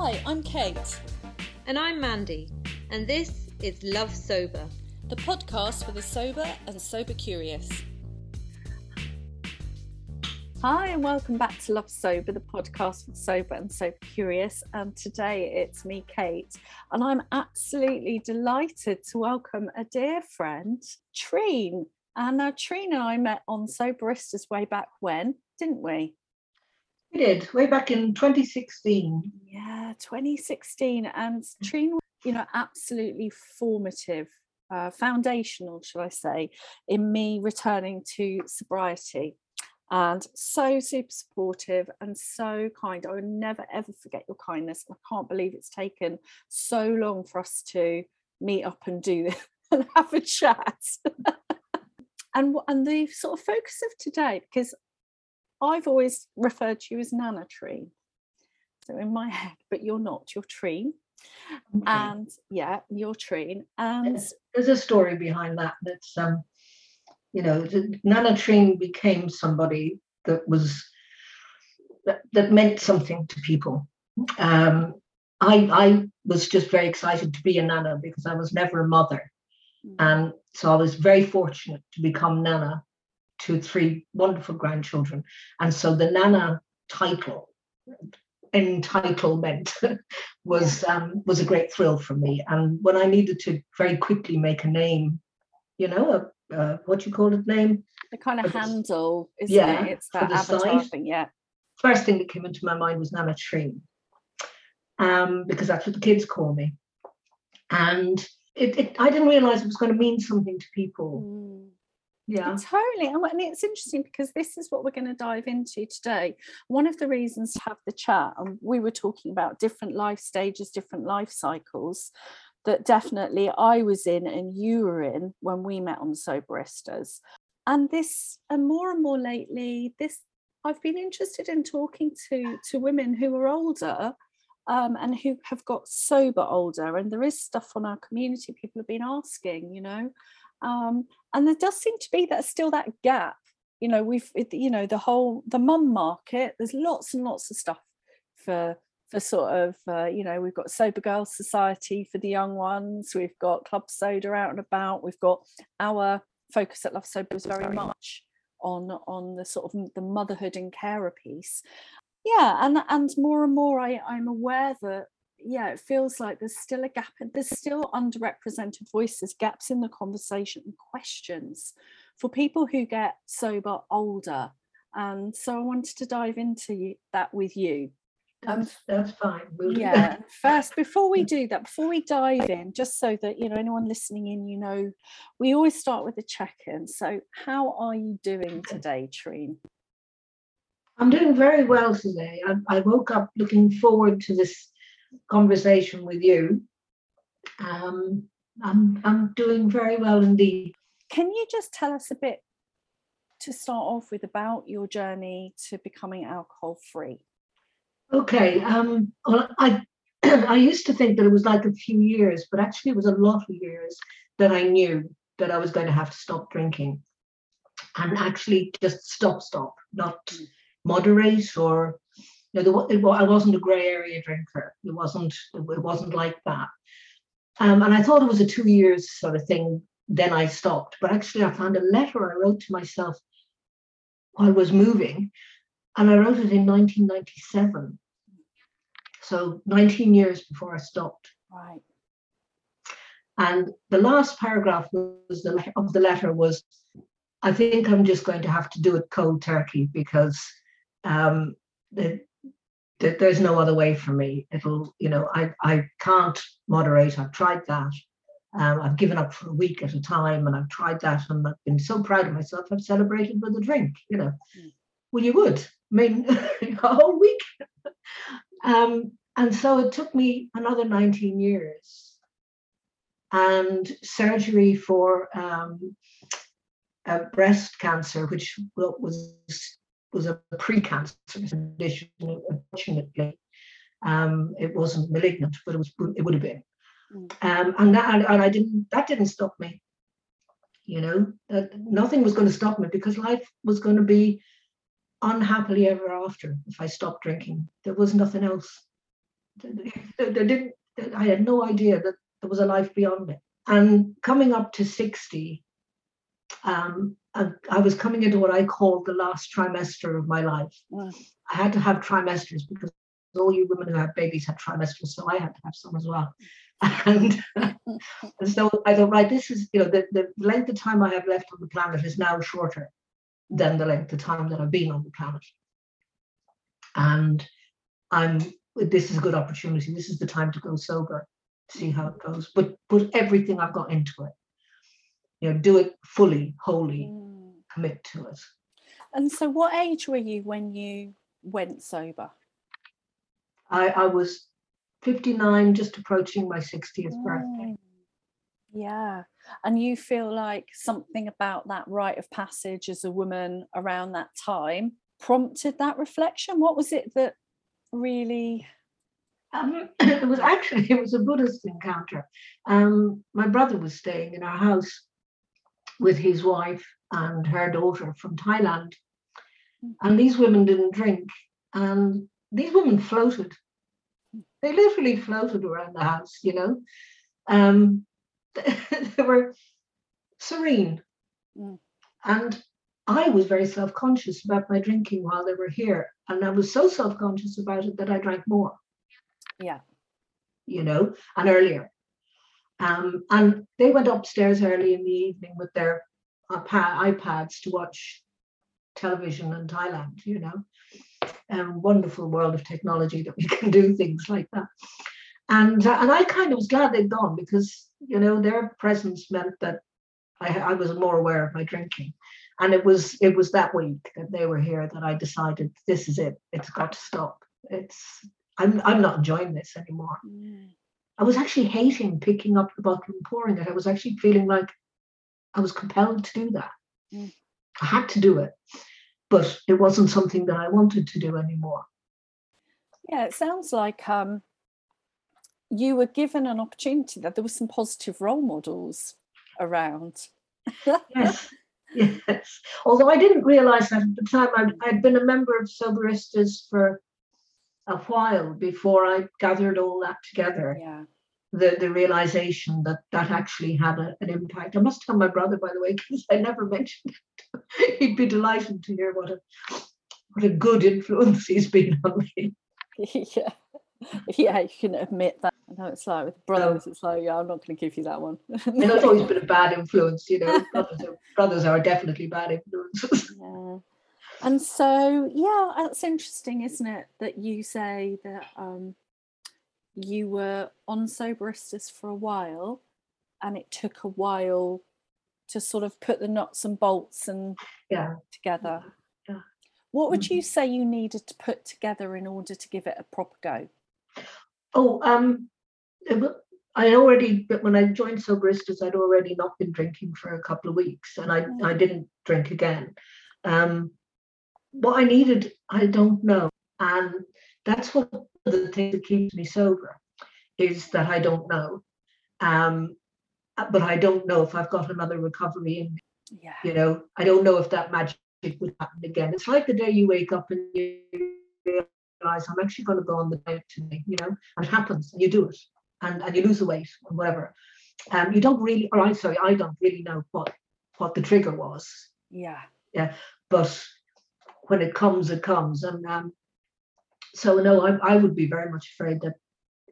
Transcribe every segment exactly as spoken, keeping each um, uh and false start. Hi, I'm Kate. And I'm Mandy. And this is Love Sober, the podcast for the sober and sober curious. Hi, and welcome back to Love Sober, the podcast for the sober and sober curious. And today it's me, Kate, and I'm absolutely delighted to welcome a dear friend, Trine. And now Trine and I met on Soberistas way back when, didn't we? We did, way back in twenty sixteen. Yeah, twenty sixteen. And Trine, you know, absolutely formative, uh, foundational, shall I say, in me returning to sobriety. And so super supportive and so kind. I will never, ever forget your kindness. I can't believe it's taken so long for us to meet up and do this and have a chat. and, and the sort of focus of today, because I've always referred to you as Nana Trine. So in my head, but you're not, you're Trine. Okay. And yeah, you're Trine. And there's a story behind that that's... Um... You know, Nana Trine became somebody that was that, that meant something to people. Um, I I was just very excited to be a Nana because I was never a mother, and so I was very fortunate to become Nana to three wonderful grandchildren. And so the Nana title, entitlement, was um, was a great thrill for me. And when I needed to very quickly make a name, you know. A, Uh, what do you call it? Name the kind of handle, isn't yeah, it? It's that avatar side thing. Yeah. First thing that came into my mind was Nana Trine, um, because that's what the kids call me, and it, it I didn't realise it was going to mean something to people. Mm. Yeah, totally. And it's interesting because this is what we're going to dive into today. One of the reasons to have the chat, and we were talking about different life stages, different life cycles. That definitely I was in and you were in when we met on Soberistas. And this, and more and more lately, this I've been interested in talking to, to women who are older um, and who have got sober older. And there is stuff on our community people have been asking, you know. Um, and there does seem to be that still that gap. You know, we've, you know, the whole, the mum market, there's lots and lots of stuff for for sort of, uh, you know, we've got Sober Girls Society for the young ones, we've got Club Soda out and about, we've got our focus at Love Sober is very much on on the sort of the motherhood and carer piece. Yeah, and and more and more I, I'm aware that, yeah, it feels like there's still a gap, and there's still underrepresented voices, gaps in the conversation and questions for people who get sober older. And so I wanted to dive into that with you. That's, that's fine. We'll do yeah. That. First, before we do that, before we dive in, just so that you know, anyone listening in, you know, we always start with a check-in. So, how are you doing today, Trine? I'm doing very well today. I, I woke up looking forward to this conversation with you. Um, I'm I'm doing very well indeed. Can you just tell us a bit to start off with about your journey to becoming alcohol-free? Okay, um, well, I I used to think that it was like a few years, but actually it was a lot of years that I knew that I was going to have to stop drinking, and actually just stop, stop, not moderate or, you know, there, it, I wasn't a grey area drinker. It wasn't it wasn't like that, um, and I thought it was a two years sort of thing. Then I stopped, but actually I found a letter I wrote to myself while I was moving. And I wrote it in nineteen ninety-seven, so nineteen years before I stopped. Right. And the last paragraph was the, of the letter was, I think I'm just going to have to do it cold turkey because um, the, the, there's no other way for me. It'll, you know, I, I can't moderate. I've tried that. Um, I've given up for a week at a time, and I've tried that, and I've been so proud of myself. I've celebrated with a drink, you know. Mm. Well, you would. I mean, a whole week. Um, and so it took me another nineteen years and surgery for um, uh, breast cancer, which was was a pre-cancer condition. Unfortunately, um, it wasn't malignant, but it was. It would have been. Um, and that, and I didn't. That didn't stop me. You know, that nothing was going to stop me because life was going to be unhappily ever after if I stopped drinking. There was nothing else. they didn't, I had no idea that there was a life beyond it. And coming up to sixty, um, I, I was coming into what I called the last trimester of my life. Wow. I had to have trimesters because all you women who have babies have trimesters, so I had to have some as well. And, and so I thought, right, this is, you know, the, the length of time I have left on the planet is now shorter than the length of time that I've been on the planet. And I'm, this is a good opportunity. This is the time to go sober, see how it goes, but put everything I've got into it. You know, do it fully, wholly, mm. commit to it. And so what age were you when you went sober? I, I was fifty-nine, just approaching my sixtieth mm. birthday. Yeah. And you feel like something about that rite of passage as a woman around that time prompted that reflection? What was it that really... Um, it was actually, it was a Buddhist encounter. Um, my brother was staying in our house with his wife and her daughter from Thailand. And these women didn't drink. And these women floated. They literally floated around the house, you know. Um, they were serene. Mm. And I was very self-conscious about my drinking while they were here. And I was so self-conscious about it that I drank more. Yeah. You know, and earlier. Um, and they went upstairs early in the evening with their iPads to watch television in Thailand, you know. Um, wonderful world of technology that we can do things like that. And uh, and I kind of was glad they'd gone because, you know, their presence meant that I, I was more aware of my drinking. And it was it was that week that they were here that I decided this is it. It's got to stop. It's I'm I'm not enjoying this anymore. Mm. I was actually hating picking up the bottle and pouring it. I was actually feeling like I was compelled to do that. Mm. I had to do it, but it wasn't something that I wanted to do anymore. Yeah, it sounds like um, you were given an opportunity, that there were some positive role models around. Yes, yes. Although I didn't realise that at the time. I'd, I'd been a member of Soberistas for a while before I gathered all that together. Yeah. The the realization that that actually had a, an impact. I must tell my brother, by the way, because I never mentioned it. He'd be delighted to hear what a what a good influence he's been on me. Yeah, yeah, you can admit that. I know it's like with brothers, um, it's like, yeah, I'm not going to give you that one. You know, it's always been a bad influence, you know. Brothers are, brothers are definitely bad influences. Yeah. And so, yeah, that's interesting, isn't it? That you say that um, you were on Soberistas for a while, and it took a while to sort of put the nuts and bolts and yeah. together. Yeah. What would mm-hmm. you say you needed to put together in order to give it a proper go? Oh, um, I already, but when I joined Soberistas, I'd already not been drinking for a couple of weeks, and I, mm. I didn't drink again. Um, What I needed, I don't know. And that's what the thing that keeps me sober is that I don't know. Um, but I don't know if I've got another recovery in me. Yeah. You know, I don't know if that magic would happen again. It's like the day you wake up and you realize I'm actually going to go on the diet today, you know, and it happens and you do it and, and you lose the weight or whatever. Um, you don't really, or I'm sorry, I don't really know what, what the trigger was. Yeah. Yeah. But when it comes, it comes. And um, so, no, I, I would be very much afraid that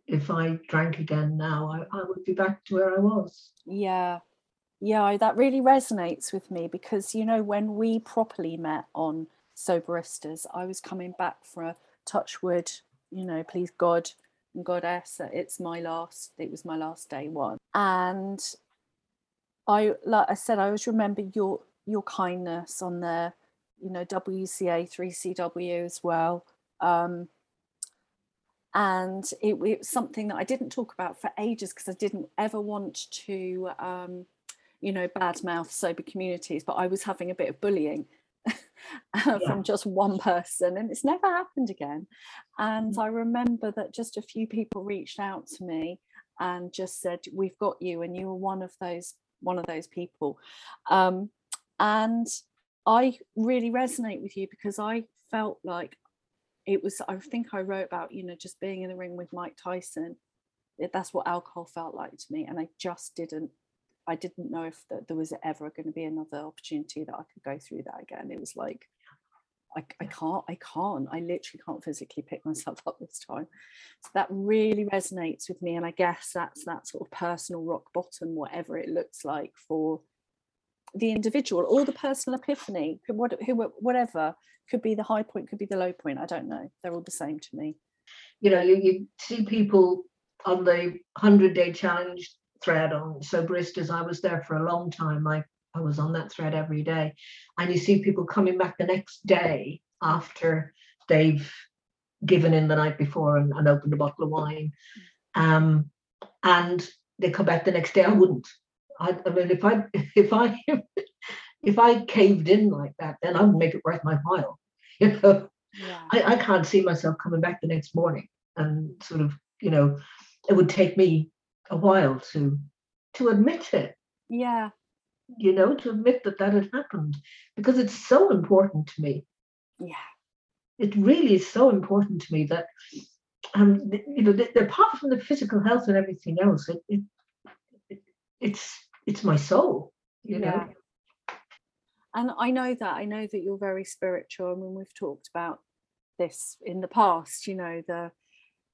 if I drank again now, I, I would be back to where I was. Yeah, yeah, that really resonates with me because, you know, when we properly met on Soberistas, I was coming back for a touchwood, you know, please God and Goddess, it's my last, it was my last day one. And I, like I said, I always remember your your kindness on the, you know, W C A, three C W as well. Um, and it, it was something that I didn't talk about for ages because I didn't ever want to, um, you know, badmouth sober communities, but I was having a bit of bullying uh, yeah. from just one person, and it's never happened again. And mm-hmm. I remember that just a few people reached out to me and just said, we've got you. And you were one of those, one of those people. Um, and I really resonate with you because I felt like it was, I think I wrote about, you know, just being in the ring with Mike Tyson. That's what alcohol felt like to me. And I just didn't, I didn't know if that there was ever going to be another opportunity that I could go through that again. It was like, I, I can't, I can't, I literally can't physically pick myself up this time. So that really resonates with me. And I guess that's that sort of personal rock bottom, whatever it looks like for the individual, or the personal epiphany, whatever, could be the high point, could be the low point. I don't know. They're all the same to me. You know, you, you see people on the hundred-day challenge thread on Soberistas. I was there for a long time. I, I was on that thread every day. And you see people coming back the next day after they've given in the night before and, and opened a bottle of wine. Um, and they come back the next day. I wouldn't. I, I mean, if I if I if I caved in like that, then I would make it worth my while. You know, yeah. I, I can't see myself coming back the next morning and sort of, you know, it would take me a while to to admit it. Yeah, you know, to admit that that had happened, because it's so important to me. Yeah, it really is so important to me that, um, you know, that, that apart from the physical health and everything else, it. it it's it's my soul, you know. Yeah. And I know that I know that you're very spiritual. I mean, we've talked about this in the past, you know. The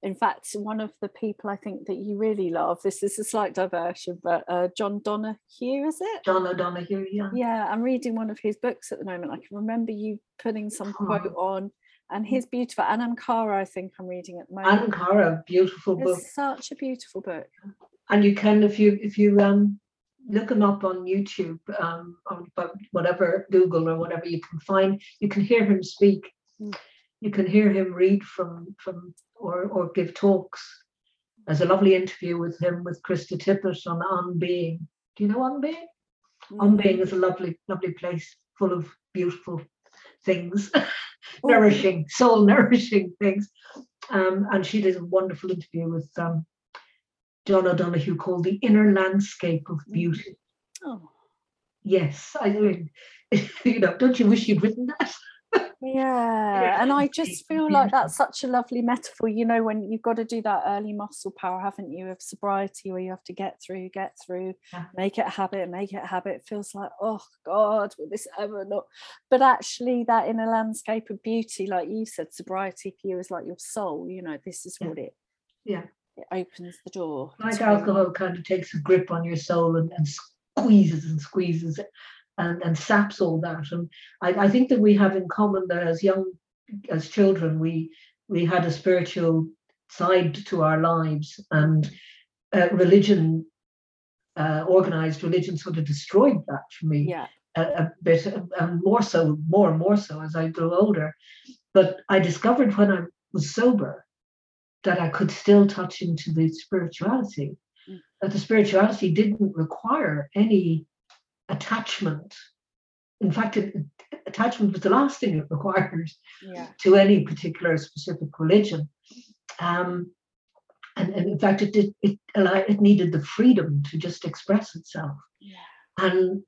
in fact, one of the people I think that you really love, this is a slight diversion, but uh, John O'Donohue, is it? John O'Donohue, yeah. Yeah, I'm reading one of his books at the moment. I can remember you putting some oh. quote on, and his beautiful Anam Cara, I think I'm reading at the moment. Anam Cara, beautiful it's book. Such a beautiful book. And you can, if you if you um, look them up on YouTube, um, or whatever, Google or whatever, you can find, you can hear him speak. Mm. You can hear him read from, from or or give talks. There's a lovely interview with him with Krista Tippett on On Being. Do you know On Being? Mm. On Being is a lovely, lovely place full of beautiful things, nourishing, soul nourishing things. Um, and she did a wonderful interview with um, John O'Donohue called The Inner Landscape of Beauty. Oh. Yes, I mean, you know, don't you wish you'd written that? Yeah, and I just feel like that's such a lovely metaphor, you know, when you've got to do that early muscle power, haven't you, of sobriety, where you have to get through, get through, yeah. make it a habit, make it a habit. It feels like, oh God, will this ever not? But actually that inner landscape of beauty, like you said, sobriety for you is like your soul, you know, this is yeah. what it... Yeah. It opens the door. Like alcohol kind of takes a grip on your soul and, and squeezes and squeezes and, and saps all that. And I, I think that we have in common that as young, as children, we we had a spiritual side to our lives, and uh, religion, uh, organized religion sort of destroyed that for me yeah. a, a bit, and more so, more and more so as I grew older. But I discovered when I was sober that I could still touch into the spirituality, mm. that the spirituality didn't require any attachment. In fact, it, attachment was the last thing it required yeah. to any particular specific religion. Um, and, and in fact, it did, it allowed, it needed the freedom to just express itself. Yeah. And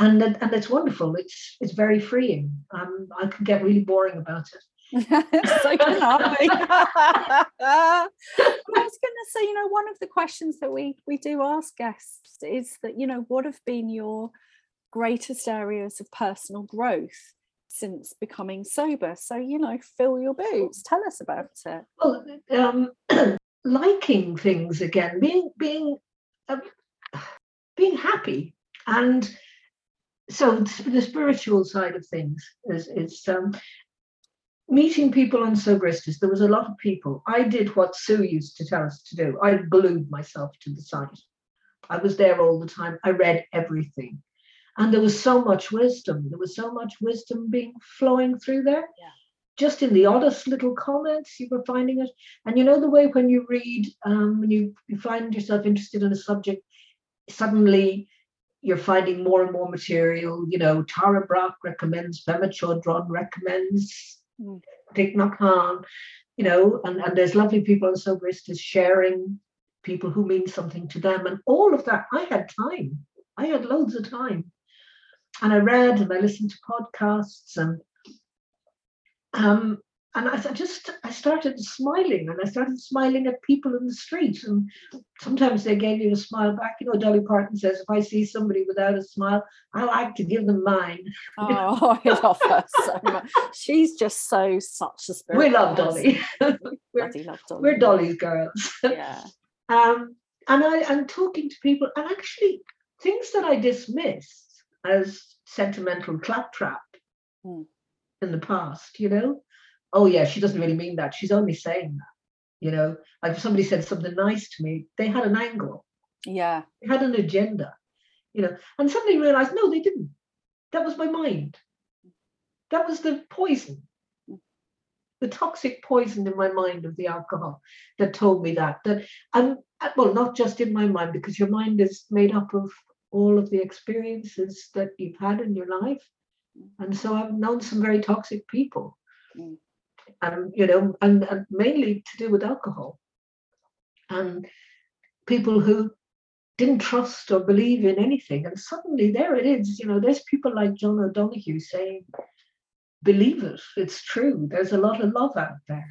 and and it's wonderful. It's it's very freeing. Um, I can get really boring about it. So can I. I was going to say, you know, one of the questions that we we do ask guests is that, you know, what have been your greatest areas of personal growth since becoming sober? So, you know, fill your boots. Tell us about it. Well, um, liking things again, being being um, being happy, and so the spiritual side of things is is. Um, Meeting people on Soberistas, there was a lot of people. I did what Sue used to tell us to do. I glued myself to the site. I was there all the time. I read everything. And there was so much wisdom. There was so much wisdom being flowing through there. Yeah. Just in the oddest little comments, you were finding it. And you know the way when you read, um, when you, you find yourself interested in a subject, suddenly you're finding more and more material. You know, Tara Brach recommends, Pema Chodron recommends, Dick Nakhan, you know, and, and there's lovely people on Soberistas sharing people who mean something to them, and all of that. I had time, I had loads of time, and I read and I listened to podcasts, and um, And I just, I started smiling, and I started smiling at people in the street. And sometimes they gave you a smile back. You know, Dolly Parton says, if I see somebody without a smile, I like to give them mine. Oh, I love her so much. She's just so, such a spirit. We love Dolly. we're, love Dolly. We're Dolly's girls. Yeah. Um, and I, I'm talking to people, and actually things that I dismissed as sentimental claptrap mm. in the past, you know. Oh yeah, she doesn't really mean that. She's only saying that, you know. Like if somebody said something nice to me, they had an angle. Yeah. They had an agenda, you know. And suddenly realized, no, they didn't. That was my mind. That was the poison, the toxic poison in my mind of the alcohol that told me that. That and well, not just in my mind, because your mind is made up of all of the experiences that you've had in your life. And so I've known some very toxic people. Mm. And, you know, and, and mainly to do with alcohol, and people who didn't trust or believe in anything. And suddenly there it is, you know, there's people like John O'Donohue saying, believe it, it's true. There's a lot of love out there,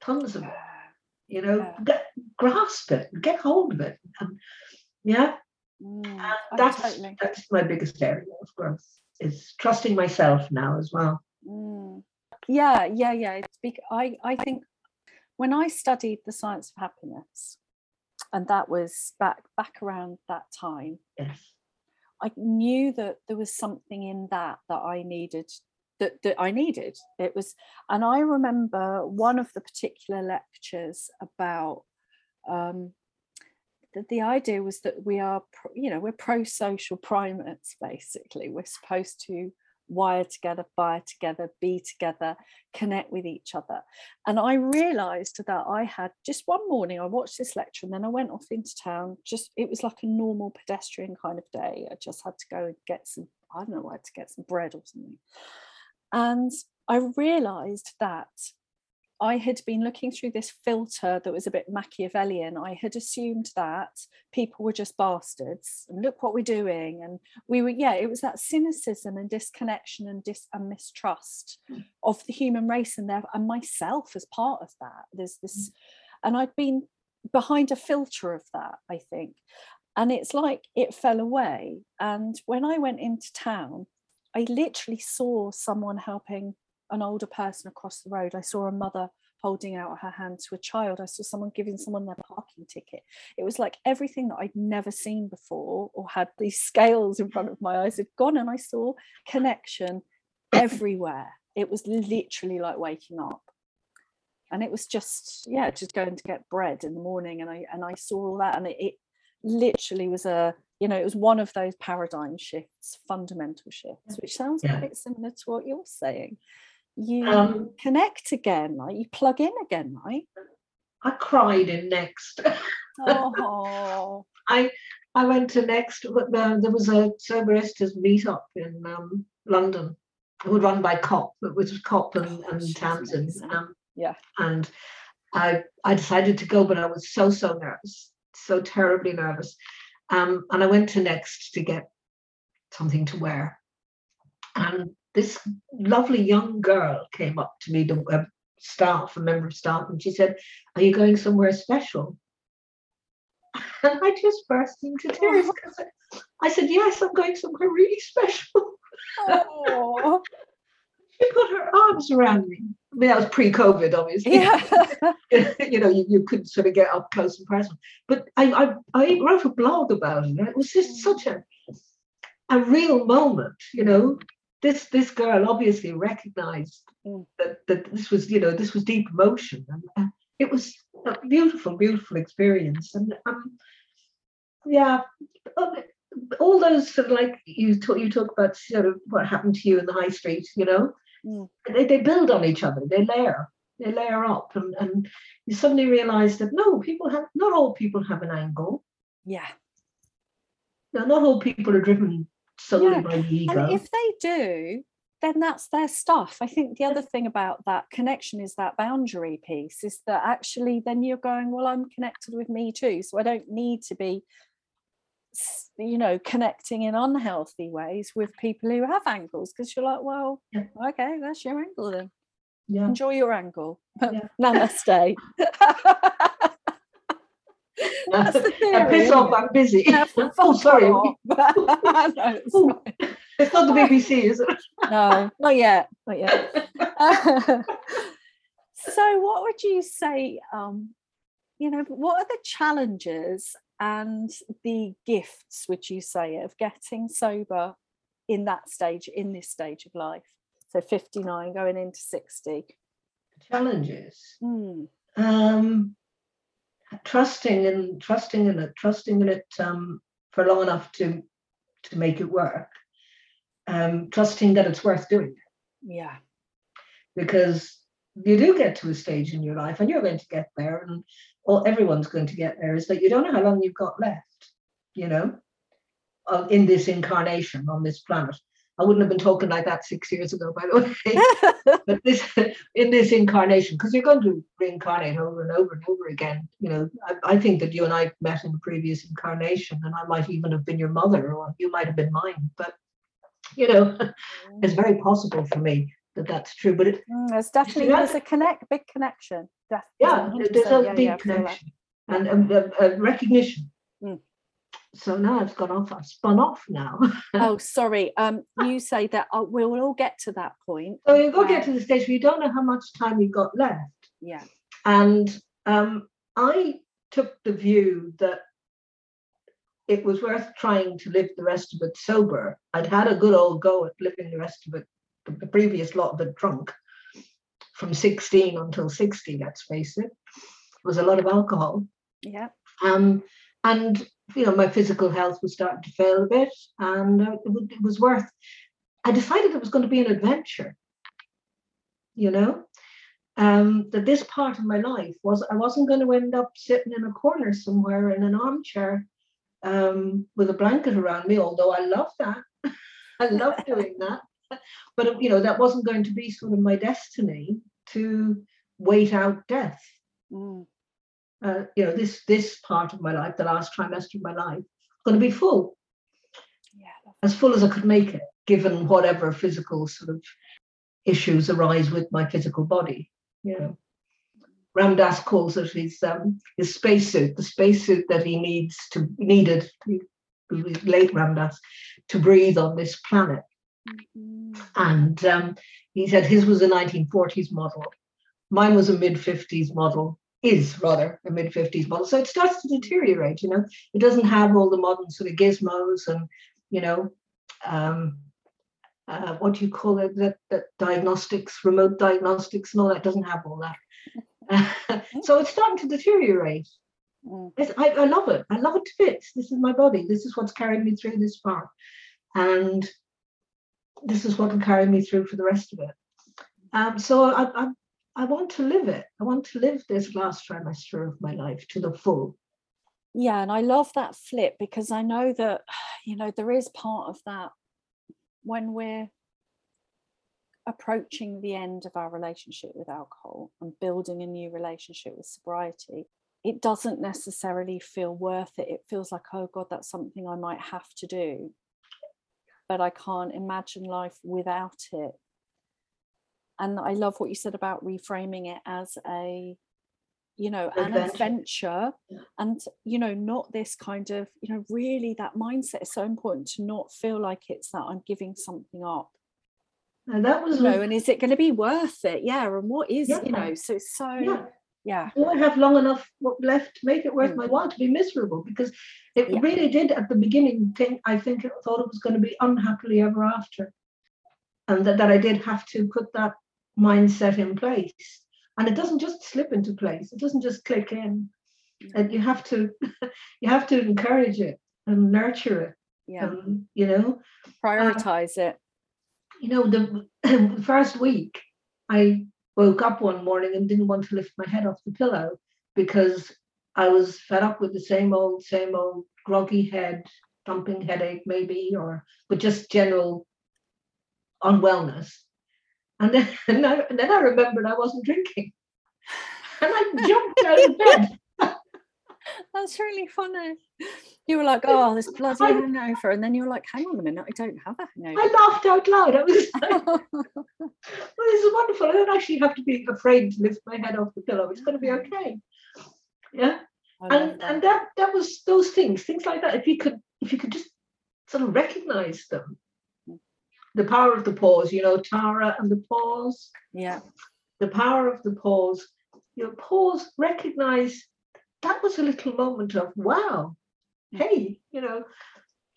tons of it, you know, get, grasp it, get hold of it. And, yeah, mm, and that's, totally. that's my biggest area of growth, is trusting myself now as well. Mm. Yeah, yeah, yeah. It's because I, I think when I studied the science of happiness, and that was back back around that time, yes. I knew that there was something in that that I needed, that, that I needed. It was, and I remember one of the particular lectures about um, that the idea was that we are, you know, we're pro-social primates, basically. We're supposed to wire together, fire together, be together, connect with each other. And I realized that I had, just one morning I watched this lecture, and then I went off into town. Just, it was like a normal pedestrian kind of day. I just had to go and get some, I don't know, I had to get some bread or something. And I realized that I had been looking through this filter that was a bit Machiavellian. I had assumed that people were just bastards, and look what we're doing. And we were, yeah, it was that cynicism and disconnection and dis and mistrust of the human race and their, and myself as part of that. There's this, and I'd been behind a filter of that, I think. And it's like it fell away. And when I went into town, I literally saw someone helping an older person across the road. I saw a mother holding out her hand to a child. I saw someone giving someone their parking ticket. It was like everything that I'd never seen before or had these scales in front of my eyes had gone, and I saw connection everywhere. It was literally like waking up. And it was just, yeah, just going to get bread in the morning, and I and I saw all that, and it, it literally was a, you know, it was one of those paradigm shifts, fundamental shifts, which sounds yeah. a bit similar to what you're saying. You um, connect again, like you plug in again, right? I cried in Next. Oh, I I went to Next. Uh, there was a Soberistas meetup in um, London. It was run by Cop. It was Cop and, oh, and Townsend. Um, yeah, and I I decided to go, but I was so so nervous, so terribly nervous. Um, and I went to Next to get something to wear, and this lovely young girl came up to me, the uh, staff, a member of staff, and she said, "Are you going somewhere special?" And I just burst into tears. I, I said, "Yes, I'm going somewhere really special." Oh. She put her arms around me. I mean, that was pre-COVID, obviously. Yeah. You know, you, you couldn't sort of get up close and personal. But I, I, I wrote a blog about it. It was just such a, a real moment, you know. This this girl obviously recognised that, that this was, you know, this was deep emotion, and uh, it was a beautiful, beautiful experience. And um, yeah, all those sort of, like you talk, you talk about sort of what happened to you in the high street, you know, mm. they they build on each other, they layer, they layer up, and and you suddenly realise that no, people have, not all people have an angle. Yeah. No, not all people are driven. Yeah. By the ego. And if they do, then that's their stuff. I think the other thing about that connection is that boundary piece, is that actually then you're going, well, I'm connected with me too, so I don't need to be, you know, connecting in unhealthy ways with people who have angles, because you're like, well, yeah. okay, that's your angle then. Yeah. Enjoy your angle. Yeah. Namaste. That's the theory. I piss off, I'm busy. Oh, sorry. No, it's, oh, not. It's not the B B C, is it? No, not yet. Not yet. Uh, so what would you say, um, you know, what are the challenges and the gifts, would you say, of getting sober in that stage, in this stage of life? So fifty-nine going into sixty. Challenges. Mm. Um trusting and trusting in it, trusting in it um, for long enough to to make it work. Um, trusting that it's worth doing. Yeah. Because you do get to a stage in your life, and you're going to get there, and all everyone's going to get there, is that you don't know how long you've got left, you know, in this incarnation on this planet. I wouldn't have been talking like that six years ago, by the way. But this, in this incarnation, because you're going to reincarnate over and over and over again. You know, I, I think that you and I met in a previous incarnation, and I might even have been your mother, or you might have been mine. But you know, it's very possible for me that that's true. But it, mm, there's definitely there's a connect, big connection. Yeah, there's a yeah, big yeah, connection and a, a, a recognition. Mm. So now I've gone off, I've spun off now. Oh, sorry. Um, you say that uh, we'll all get to that point. So you'll um, get to the stage where you don't know how much time you've got left. Yeah. And um, I took the view that it was worth trying to live the rest of it sober. I'd had a good old go at living the rest of it, the previous lot of it drunk, from sixteen until sixty, let's face it. It was a lot of alcohol. Yeah. Um, and you know, my physical health was starting to fail a bit, and it was worth, I decided it was going to be an adventure, you know, um, that this part of my life was, I wasn't going to end up sitting in a corner somewhere in an armchair um, with a blanket around me, although I love that. I love doing that. But, you know, that wasn't going to be sort of my destiny to wait out death. Mm. Uh, you know, this this part of my life, the last trimester of my life, going to be full, yeah, as full as I could make it, given whatever physical sort of issues arise with my physical body. You know, Ram Dass calls it his um, his spacesuit, the spacesuit that he needs to needed late Ram Dass to breathe on this planet. Mm-hmm. And um, he said his was a nineteen forties model, mine was a mid fifties model. Is rather a mid fifties model, so it starts to deteriorate. You know, it doesn't have all the modern sort of gizmos and, you know, um, uh, what do you call it? That, that diagnostics, remote diagnostics, and all that. It doesn't have all that. Uh, so it's starting to deteriorate. It's, I, I love it. I love it to bits. This is my body. This is what's carried me through this far, and this is what will carry me through for the rest of it. Um, so I, I I want to live it. I want to live this last trimester of my life to the full. Yeah, and I love that flip, because I know that, you know, there is part of that when we're approaching the end of our relationship with alcohol and building a new relationship with sobriety, it doesn't necessarily feel worth it. It feels like, oh God, that's something I might have to do, but I can't imagine life without it. And I love what you said about reframing it as a, you know, an adventure, adventure. Yeah. And, you know, not this kind of, you know, really that mindset is so important to not feel like it's that I'm giving something up. And that was, you know, and is it going to be worth it? Yeah. And what is, yeah. you know, so it's so, yeah. yeah. Do I have long enough left to make it worth mm. my while to be miserable? Because it yeah. really did at the beginning think, I think it thought it was going to be unhappily ever after. And that, that I did have to put that mindset in place, and it doesn't just slip into place, it doesn't just click in, and you have to you have to encourage it and nurture it, yeah and, you know prioritize uh, it. You know, the, the first week I woke up one morning and didn't want to lift my head off the pillow, because I was fed up with the same old same old groggy head, thumping headache maybe, or but just general unwellness. And then, and, I, and then I remembered I wasn't drinking, and I jumped out of bed. that's really funny. You were like, oh, this bloody I, hangover. And then you were like, hang on a minute, I don't have a hangover. I laughed out loud. I was like, well, this is wonderful. I don't actually have to be afraid to lift my head off the pillow. It's going to be okay. Yeah. And that. and that that was those things, things like that. If you could, if you could just sort of recognize them. The power of the pause, you know, Tara and the pause. Yeah. The power of the pause. You know, pause, recognize that was a little moment of, wow, hey, you know,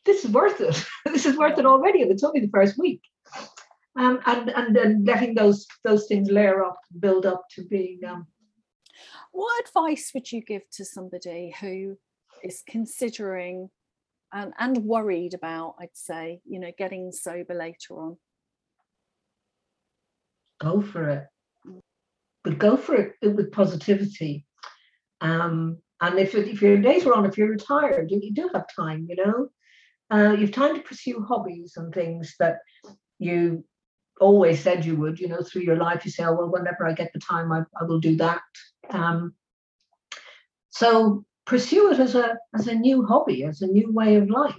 this is worth it. This is worth it already. It's only the first week. Um, and and then letting those those things layer up, build up to being. Um, what advice would you give to somebody who is considering and, and worried about, I'd say, you know, getting sober later on? Go for it. But go for it with positivity. Um, and if, if you're later on, if you're retired, you, you do have time, you know. Uh, you have time to pursue hobbies and things that you always said you would, you know, through your life. You say, oh, well, whenever I get the time, I, I will do that. Um, so pursue it as a as a new hobby, as a new way of life.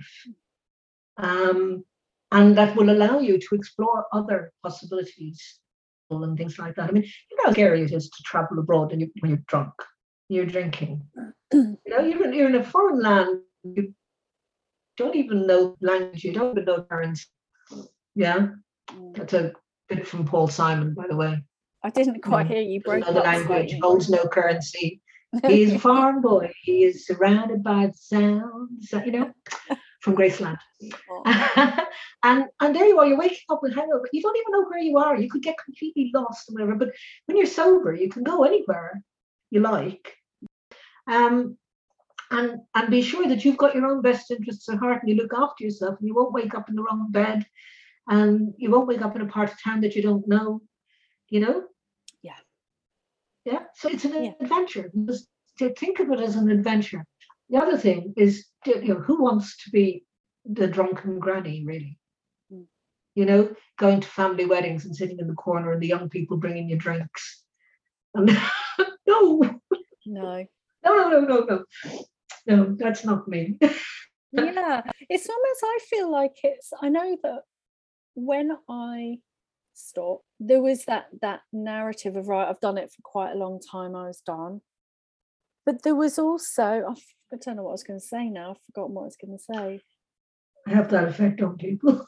Um, and that will allow you to explore other possibilities and things like that. I mean, you know how scary it is to travel abroad and you, when you're drunk, you're drinking. You know, you're in, you're in a foreign land. You don't even know language. You don't even know parents. Yeah, that's a bit from Paul Simon, by the way. I didn't quite hear you. Broke another language, holds no currency. He is a farm boy. He is surrounded by sounds. You know, from Graceland. Oh. and and there you are, you're waking up with hangover. You don't even know where you are. You could get completely lost and whatever. But when you're sober, you can go anywhere you like. Um, and and be sure that you've got your own best interests at heart and you look after yourself and you won't wake up in the wrong bed and you won't wake up in a part of town that you don't know, you know? Yeah. Yeah. So it's an yeah. adventure. Just to think of it as an adventure. The other thing is, you know, who wants to be the drunken granny, really? Mm. You know, going to family weddings and sitting in the corner and the young people bringing you drinks. And no. No. No, no, no, no, no. No, that's not me. Yeah. It's almost, I feel like it's, I know that when I stopped, there was that that narrative of, right, I've done it for quite a long time, I was done. But there was also, I don't know what I was going to say now. I've forgotten what I was going to say. I have that effect on people.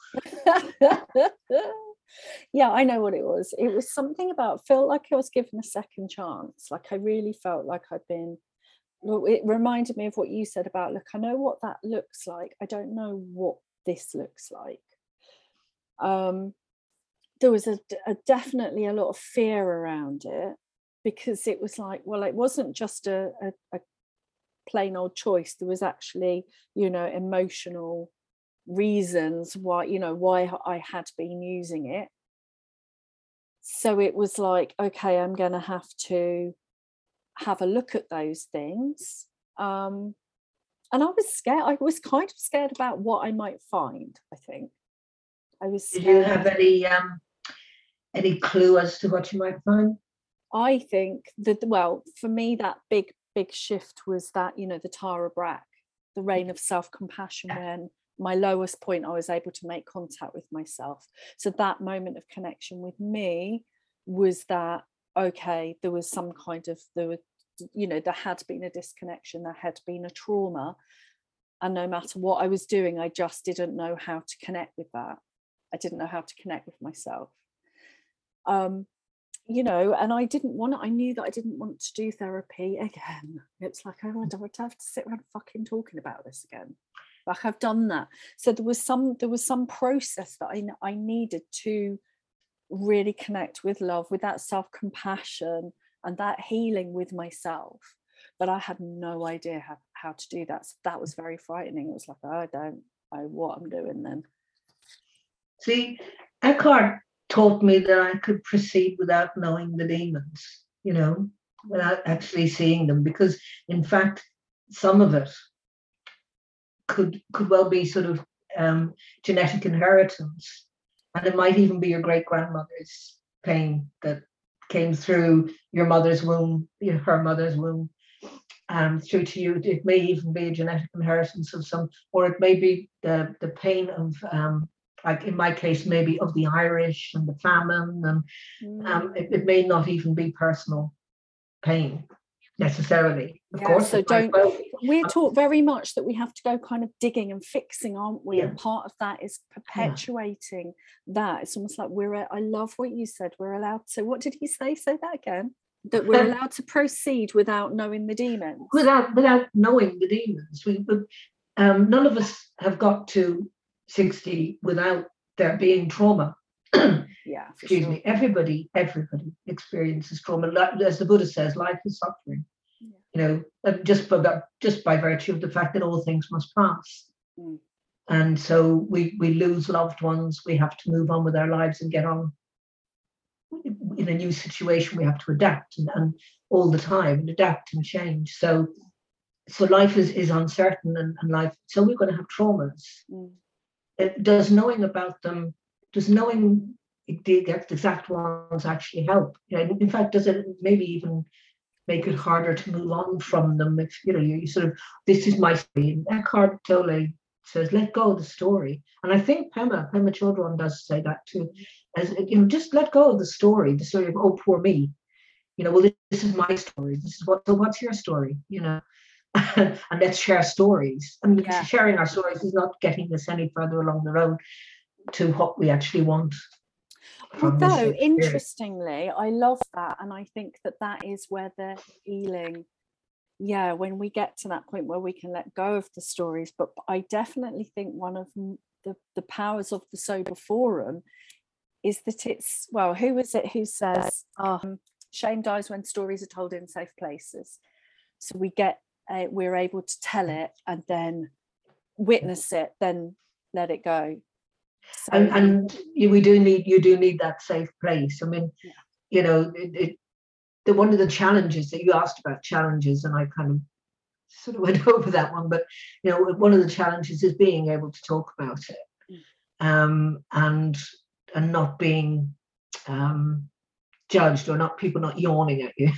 Yeah, I know what it was. It was something about, felt like I was given a second chance. Like I really felt like I'd been, it reminded me of what you said about, look, I know what that looks like. I don't know what this looks like. Um, there was a, a definitely a lot of fear around it. Because it was like, well, it wasn't just a, a, a plain old choice. There was actually, you know, emotional reasons why, you know, why I had been using it. So it was like, okay, I'm going to have to have a look at those things. Um, and I was scared. I was kind of scared about what I might find, I think. I was scared. Did you have any, um, any clue as to what you might find? I think that, well, for me, that big, big shift was that, you know, the Tara Brach, the reign of self-compassion, yeah. When my lowest point, I was able to make contact with myself. So that moment of connection with me was that, okay, there was some kind of, there were, you know, there had been a disconnection, there had been a trauma. And no matter what I was doing, I just didn't know how to connect with that. I didn't know how to connect with myself. Um, You know, and I didn't want it. I knew that I didn't want to do therapy again. It's like, oh, I don't want to have to sit around fucking talking about this again. Like I've done that. So there was some, there was some process that I I needed to really connect with love, with that self-compassion and that healing with myself. But I had no idea how, how to do that. So that was very frightening. It was like, oh, I don't know what I'm doing then. See, Eckhart taught me that I could proceed without knowing the demons, you know, without actually seeing them, because in fact, some of it could could well be sort of um, genetic inheritance, and it might even be your great grandmother's pain that came through your mother's womb, you know, her mother's womb, um, through to you. It may even be a genetic inheritance of some, or it may be the, the pain of, um, like in my case, maybe of the Irish and the famine. And mm. um, it, it may not even be personal pain necessarily. Of yeah, course. So don't, well, we're taught very much that we have to go kind of digging and fixing, aren't we? Yeah. And part of that is perpetuating yeah. that. It's almost like we're, I love what you said, we're allowed to, what did he say? Say that again. That we're allowed to proceed without knowing the demons. Without without knowing the demons. We, um, none of us have got to sixty without there being trauma. yeah. Excuse sure. me. Everybody, everybody experiences trauma. As the Buddha says, life is suffering. Yeah. You know, just by, just by virtue of the fact that all things must pass. Mm. And so we, we lose loved ones. We have to move on with our lives and get on. In a new situation, we have to adapt and, and all the time and adapt and change. So, so life is, is uncertain and, and life. So we're going to have traumas. Mm. It, does knowing about them, does knowing the exact ones actually help? You know, in fact, does it maybe even make it harder to move on from them? If you know, you, you sort of, this is my story. Eckhart Tolle says, let go of the story. And I think Pema, Pema Chodron does say that too. As you know, just let go of the story, the story of, oh, poor me. You know, well, this, this is my story. This is what, so what's your story? You know, and let's share stories. And yeah. sharing our stories is not getting us any further along the road to what we actually want. Although, interestingly, I love that. And I think that that is where the healing, yeah, when we get to that point where we can let go of the stories. But I definitely think one of the, the powers of the Sober Forum is that it's, well, who is it who says, um, shame dies when stories are told in safe places. So we get, uh, we're able to tell it and then witness it, then let it go. So, and, and you, we do need, you do need that safe place. I mean, yeah. you know, it, it, the, one of the challenges that you asked about challenges, and I kind of sort of went over that one, but, you know, one of the challenges is being able to talk about it. Mm. Um, and, and not being um, judged, or not people not yawning at you,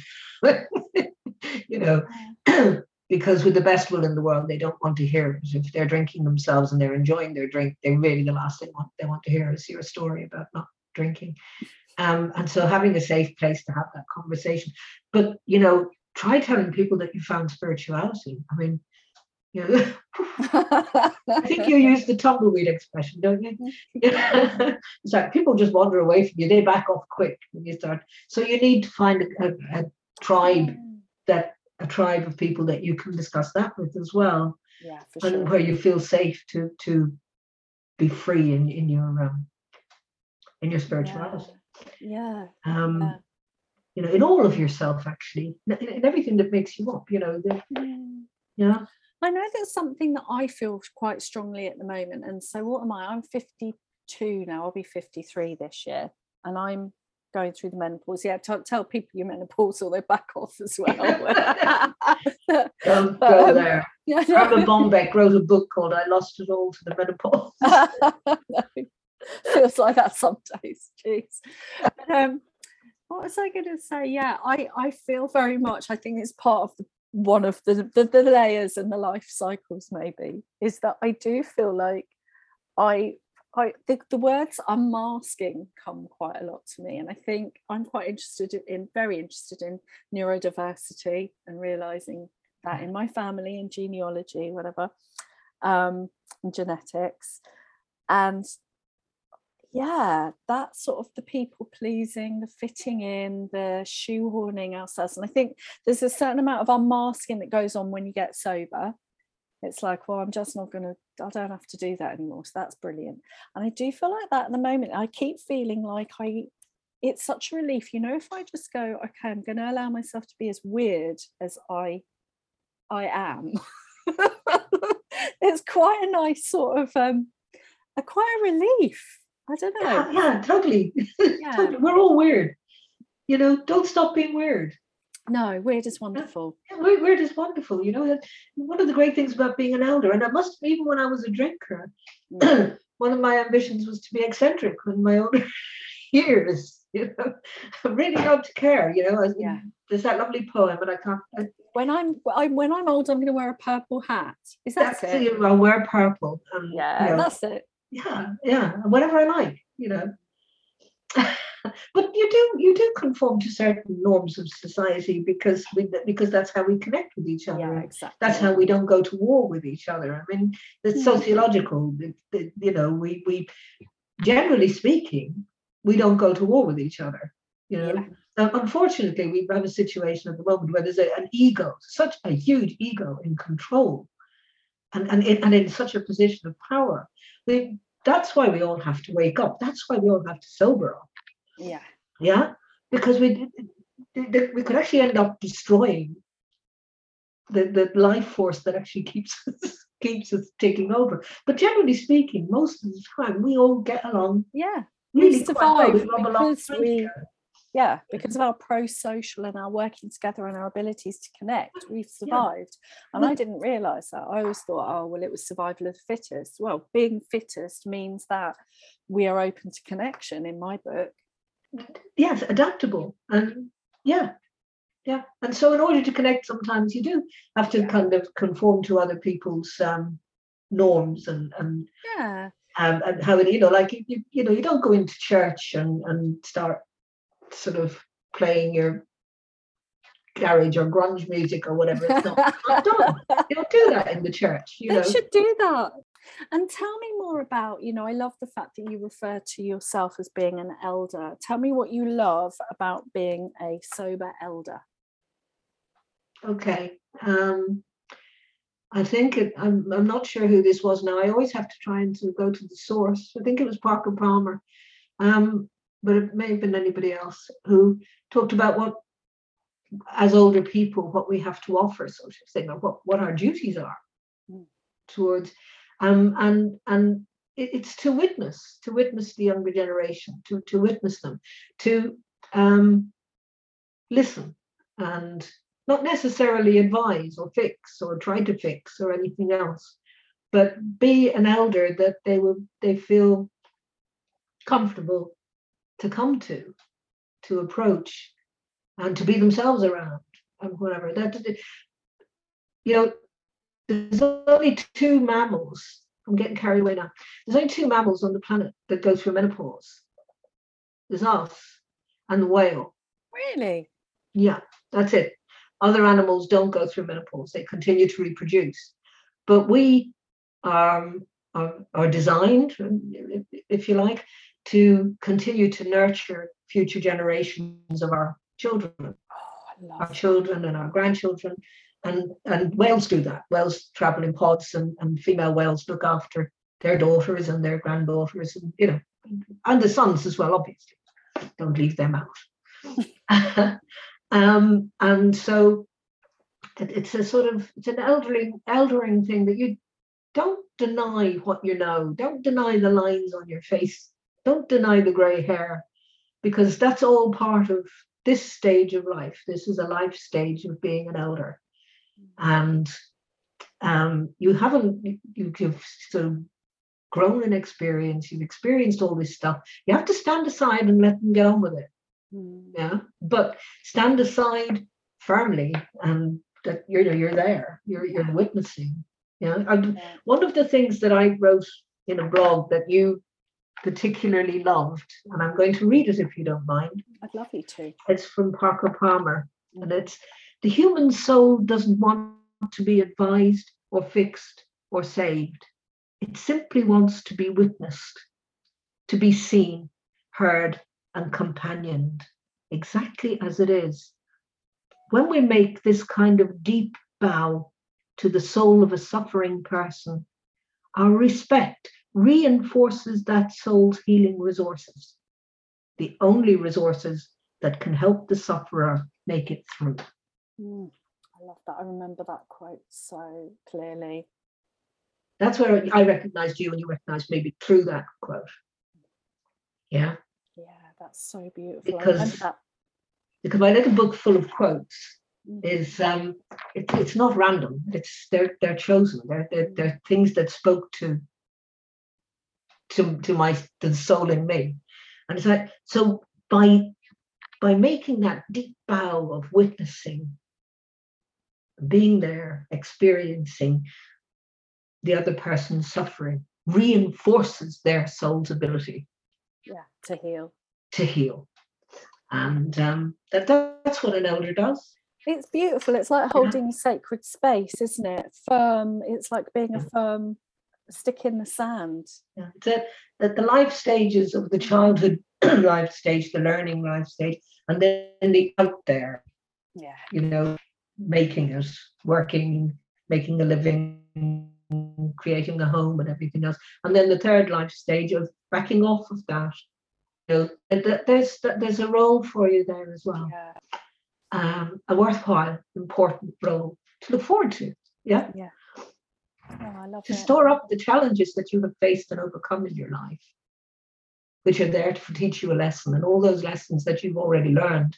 you know, because with the best will in the world, they don't want to hear it. If they're drinking themselves and they're enjoying their drink, they're really the last thing they want, they want to hear is your story about not drinking. Um, and so having a safe place to have that conversation. But, you know, try telling people that you found spirituality. I mean, you know, I think you use the tumbleweed expression, don't you? It's like people just wander away from you. They back off quick when you start. So you need to find a, a, a tribe that a tribe of people that you can discuss that with as well. Yeah, for and sure. Where you feel safe to to be free in, in your um, in your spirituality. Yeah. yeah. Um yeah. You know, in all of yourself actually, in everything that makes you up, you know, the, yeah. I know that's something that I feel quite strongly at the moment. And so what am I? I'm fifty-two now. I'll be fifty-three this year. And I'm going through the menopause. Yeah, t- tell people you're menopausal. They back off as well. Don't go um, there. Yeah, no. Erma Bombeck wrote a book called I Lost It All to the Menopause. No. Feels like that some days. Jeez. But, um, what was I going to say? Yeah, I, I feel very much, I think it's part of the one of the, the the layers in the life cycles maybe is that I do feel like I I the, the words unmasking come quite a lot to me, and I think I'm quite interested in very interested in neurodiversity and realizing that in my family and genealogy, whatever, um and genetics, and yeah, that sort of the people pleasing, the fitting in, the shoehorning ourselves. And I think there's a certain amount of unmasking that goes on when you get sober. It's like, well, I'm just not going to, I don't have to do that anymore. So that's brilliant. And I do feel like that at the moment. I keep feeling like I, it's such a relief. You know, if I just go, okay, I'm going to allow myself to be as weird as I, I am. It's quite a nice sort of, um, a quite a relief. I don't know. Yeah, yeah totally. Yeah. Totally. We're all weird. You know, don't stop being weird. No, weird is wonderful. Yeah, weird, weird is wonderful. You know, one of the great things about being an elder, and I must, even when I was a drinker, mm. one of my ambitions was to be eccentric in my older years. you know, I really don't care, you know. Yeah. There's that lovely poem, and I can't. I, when I'm I, when I'm old, I'm going to wear a purple hat. Is that that's it? I'll wear purple. Um, yeah, you know, that's it. Yeah, yeah, whatever I like, you know. But you do you do conform to certain norms of society because we because that's how we connect with each other. Yeah, exactly. That's how we don't go to war with each other. I mean, it's mm. sociological. It, it, you know, we we generally speaking, we don't go to war with each other. You know, yeah. Now, unfortunately, we have a situation at the moment where there's a, an ego, such a huge ego in control, and and in, and in such a position of power. We that's why we all have to wake up. That's why we all have to sober up. Yeah, yeah, because we we could actually end up destroying the, the life force that actually keeps us keeps us taking over. But generally speaking, most of the time we all get along. Yeah, really we survive well. we because along we, yeah, because of our pro-social and our working together and our abilities to connect, we've survived. Yeah. And I didn't realise that. I always thought, oh well, it was survival of the fittest. Well, being fittest means that we are open to connection, in my book. Yes, adaptable. And yeah, yeah. And so in order to connect, sometimes you do have to yeah. kind of conform to other people's um, norms and, and yeah um, and how it, you know, like you, you know, you don't go into church and, and start sort of playing your garage or grunge music or whatever. It's not, not done. You don't do that in the church. You they know. should do that. And tell me more about, you know, I love the fact that you refer to yourself as being an elder. Tell me what you love about being a sober elder. Okay. Um, I think, it, I'm, I'm not sure who this was now. I always have to try and to go to the source. I think it was Parker Palmer, um, but it may have been anybody else who talked about what, as older people, what we have to offer, sort of thing, or what, what our duties are mm. towards... Um, and and it's to witness, to witness the younger generation, to, to witness them, to um, listen and not necessarily advise or fix or try to fix or anything else, but be an elder that they will they feel comfortable to come to, to approach and to be themselves around and whatever. That, you know, there's only two mammals, I'm getting carried away now, there's only two mammals on the planet that go through menopause. There's us and the whale. Really? Yeah, that's it. Other animals don't go through menopause, they continue to reproduce. But we um, are, are designed, if you like, to continue to nurture future generations of our children, oh, I love our that. children and our grandchildren. And, and whales do that. Whales travel in pods, and, and female whales look after their daughters and their granddaughters, and you know, and the sons as well, obviously. Don't leave them out. um, and so it, it's a sort of it's an eldering, eldering thing that you don't deny what you know. Don't deny the lines on your face. Don't deny the grey hair, because that's all part of this stage of life. This is a life stage of being an elder. And um, you haven't, you, you've sort of grown in experience, you've experienced all this stuff. You have to stand aside and let them get on with it. Mm. Yeah. But stand aside firmly and that you're, you're there, you're, you're witnessing. Yeah. And one of the things that I wrote in a blog that you particularly loved, and I'm going to read it if you don't mind. I'd love you to. It's from Parker Palmer, and it's, the human soul doesn't want to be advised or fixed or saved. It simply wants to be witnessed, to be seen, heard, and companioned, exactly as it is. When we make this kind of deep bow to the soul of a suffering person, our respect reinforces that soul's healing resources, the only resources that can help the sufferer make it through. Mm, I love that. I remember that quote so clearly. That's where I recognised you and you recognised me through that quote. Yeah. Yeah, that's so beautiful. Because, that. because my little book full of quotes mm. is um, it, it's not random. It's they're they're chosen. They're they're, they're things that spoke to to to my to the soul in me, and it's like so. by, by making that deep bow of witnessing, being there, experiencing the other person's suffering, reinforces their soul's ability yeah, to heal. To heal. And um, that, that's what an elder does. It's beautiful. It's like holding yeah. sacred space, isn't it? Firm. It's like being a firm stick in the sand. Yeah. That the life stages of the childhood life stage, the learning life stage, and then the out there. Yeah. You know, making it, working, making a living, creating a home, and everything else. And then the third life stage of backing off of that. You know, there's there's a role for you there as well. Yeah. Um, a worthwhile, important role to look forward to. Yeah, yeah. Oh, I love to it. Store up the challenges that you have faced and overcome in your life, which are there to teach you a lesson, and all those lessons that you've already learned.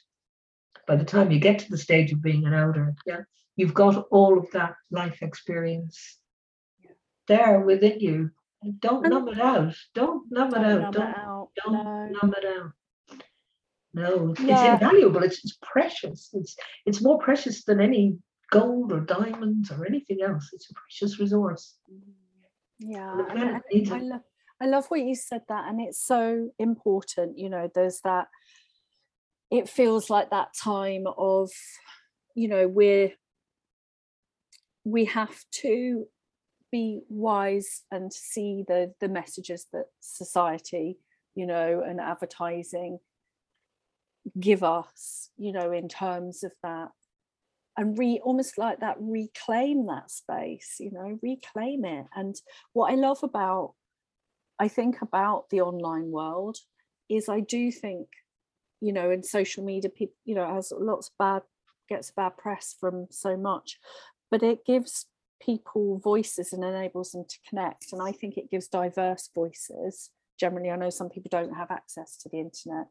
By the time you get to the stage of being an elder, yeah, you've got all of that life experience yeah. there within you. And don't and numb it out. Don't numb it out. Don't numb it out. Don't, don't no. numb it out. No, it's yeah. invaluable. It's, it's precious. It's it's more precious than any gold or diamonds or anything else. It's a precious resource. Yeah, I, I, I love I love what you said that, and it's so important. You know, there's that. It feels like that time of, you know, we're we have to be wise and see the the messages that society, you know, and advertising give us, you know, in terms of that, and re almost like that reclaim that space, you know, reclaim it. And what I love about, I think about the online world is I do think, you know, in social media, people, you know, has lots of bad, gets bad press from so much, but it gives people voices and enables them to connect. And I think it gives diverse voices. Generally, I know some people don't have access to the internet,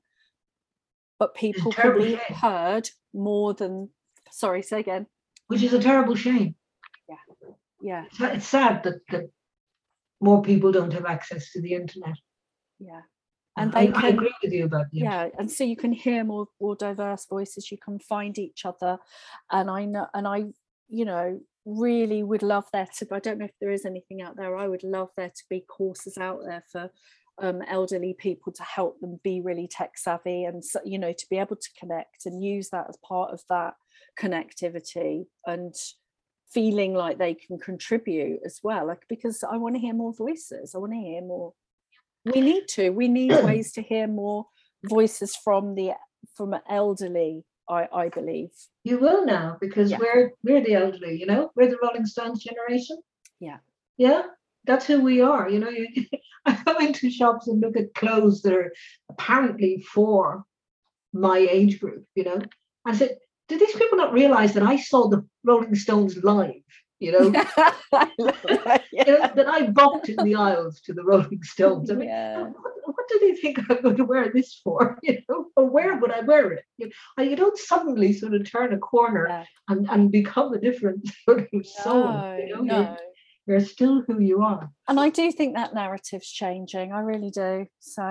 but people probably heard more than, sorry, say again. Which is a terrible shame. Yeah, yeah. It's, it's sad that, that more people don't have access to the internet. Yeah. And they I, can, I agree with you about the internet. Yeah, and so you can hear more, more diverse voices, you can find each other. And I know, and I, you know, really would love there to, I don't know if there is anything out there, I would love there to be courses out there for Um, elderly people to help them be really tech savvy, and so, you know, to be able to connect and use that as part of that connectivity and feeling like they can contribute as well, like, because I want to hear more voices. I want to hear more. We need to we need ways to hear more voices from the from elderly. I, I believe you will now, because yeah. we're we're the elderly, you know, we're the Rolling Stones generation. Yeah, yeah, that's who we are, you know. You, I go into shops and look at clothes that are apparently for my age group, you know. I said, do these people not realise that I saw the Rolling Stones live, you know? I love that, yeah. You know, that I bopped in the aisles to the Rolling Stones. I mean, yeah. what, what do they think I'm going to wear this for, you know? Or where would I wear it? You know, you don't suddenly sort of turn a corner yeah. and, and become a different sort of no, soul, you know? No. You're still who you are. And I do think that narrative's changing. I really do. So,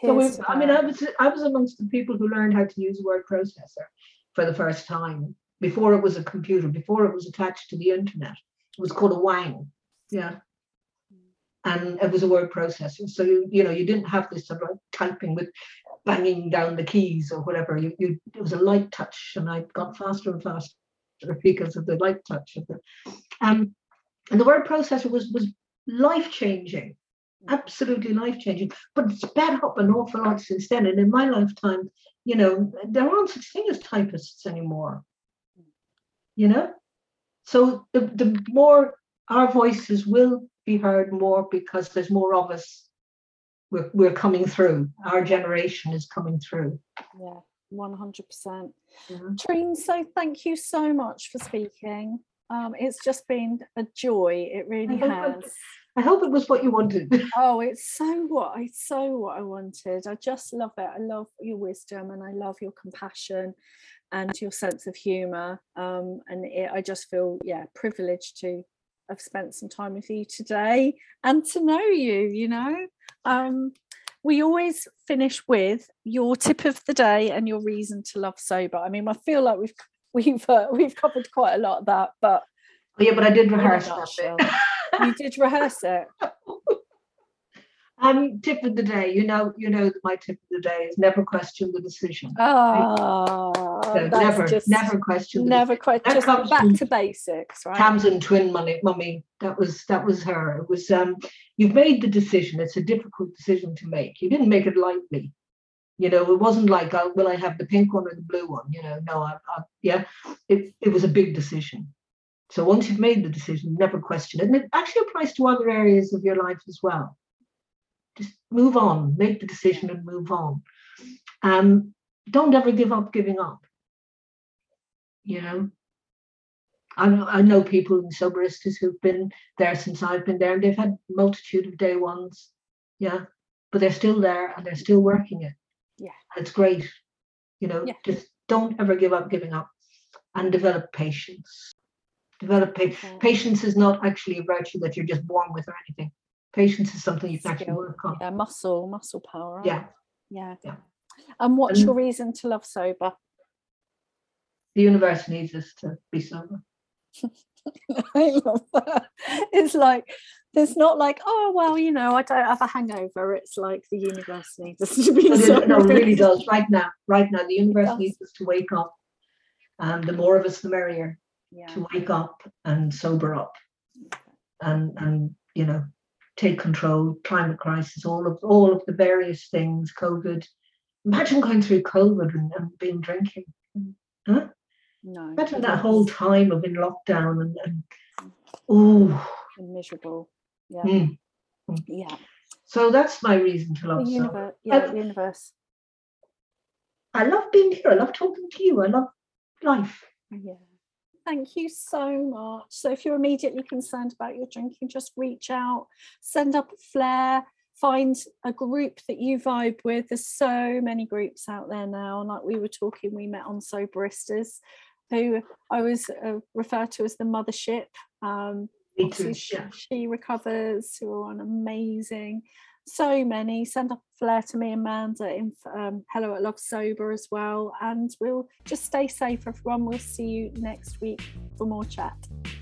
here's so I mean, I was I was amongst the people who learned how to use a word processor for the first time, before it was a computer, before it was attached to the internet. It was called a Wang. Yeah. And it was a word processor. So, you, you know, you didn't have this sort of like typing with banging down the keys or whatever. You, you, it was a light touch, and I got faster and faster because of the light touch of the. Um, And the word processor was, was life-changing, absolutely life-changing. But it's sped up an awful lot since then. And in my lifetime, you know, there aren't such thing as typists anymore, you know? So the, the more our voices will be heard more, because there's more of us. We're, we're coming through. Our generation is coming through. Yeah, one hundred percent. Mm-hmm. Trine, so thank you so much for speaking. Um, it's just been a joy. It really I has. It, I hope it was what you wanted. Oh, it's so what I so what I wanted. I just love it. I love your wisdom, and I love your compassion, and your sense of humour. Um, and it, I just feel yeah privileged to have spent some time with you today and to know you. You know, um, we always finish with your tip of the day and your reason to love sober. I mean, I feel like we've we've uh, we've covered quite a lot of that, but yeah, but I did rehearse it. You did rehearse it. Um, tip of the day, you know, you know, my tip of the day is never question the decision. Oh, right? So never, just, never question, the never question. Just comes back from, to basics, right? Tamsin Twin money, mummy. That was that was her. It was um, you've made the decision. It's a difficult decision to make. You didn't make it lightly. You know, it wasn't like, oh, will I have the pink one or the blue one? You know, no, I, I yeah, it it was a big decision. So once you've made the decision, never question it, and it actually applies to other areas of your life as well. Just move on, make the decision and move on. Um, don't ever give up giving up. You know, I, I know people in Soberistas who've been there since I've been there, and they've had a multitude of day ones, yeah, but they're still there and they're still working it. Yeah. It's great. You know, yeah. Just don't ever give up giving up and develop patience. Develop pa- okay. Patience is not actually a virtue that you're just born with or anything. Patience is something you can actually work on. Yeah, muscle, muscle power. Right? Yeah. yeah, yeah. And what's and your reason to love sober? The universe needs us to be sober. I love that. It's like there's not like, oh well, you know, I don't have a hangover. It's like the universe needs us to be no, sober. No, it really does. Right now, right now, the universe needs us to wake up. Um, the more of us, the merrier. Yeah. To wake up and sober up, and and you know. Take control, climate crisis, all of all of the various things, COVID. Imagine going through COVID and, and being drinking. Huh? No. Imagine that whole time of in lockdown and, and oh, miserable. Yeah. Mm. Yeah. So that's my reason to love. The universe. Yeah, I, the universe. I love being here. I love talking to you. I love life. Yeah. Thank you so much. So if you're immediately concerned about your drinking, just reach out, send up a flare, find a group that you vibe with. There's so many groups out there now. And like we were talking, we met on Soberistas, who I was uh, referred to as the mothership. Um, Me too, she, yeah. she Recovers, who are on amazing. So many. Send up a flare to me, Amanda, in um, hello at Love Sober as well. And we'll just stay safe, everyone. We'll see you next week for more chat.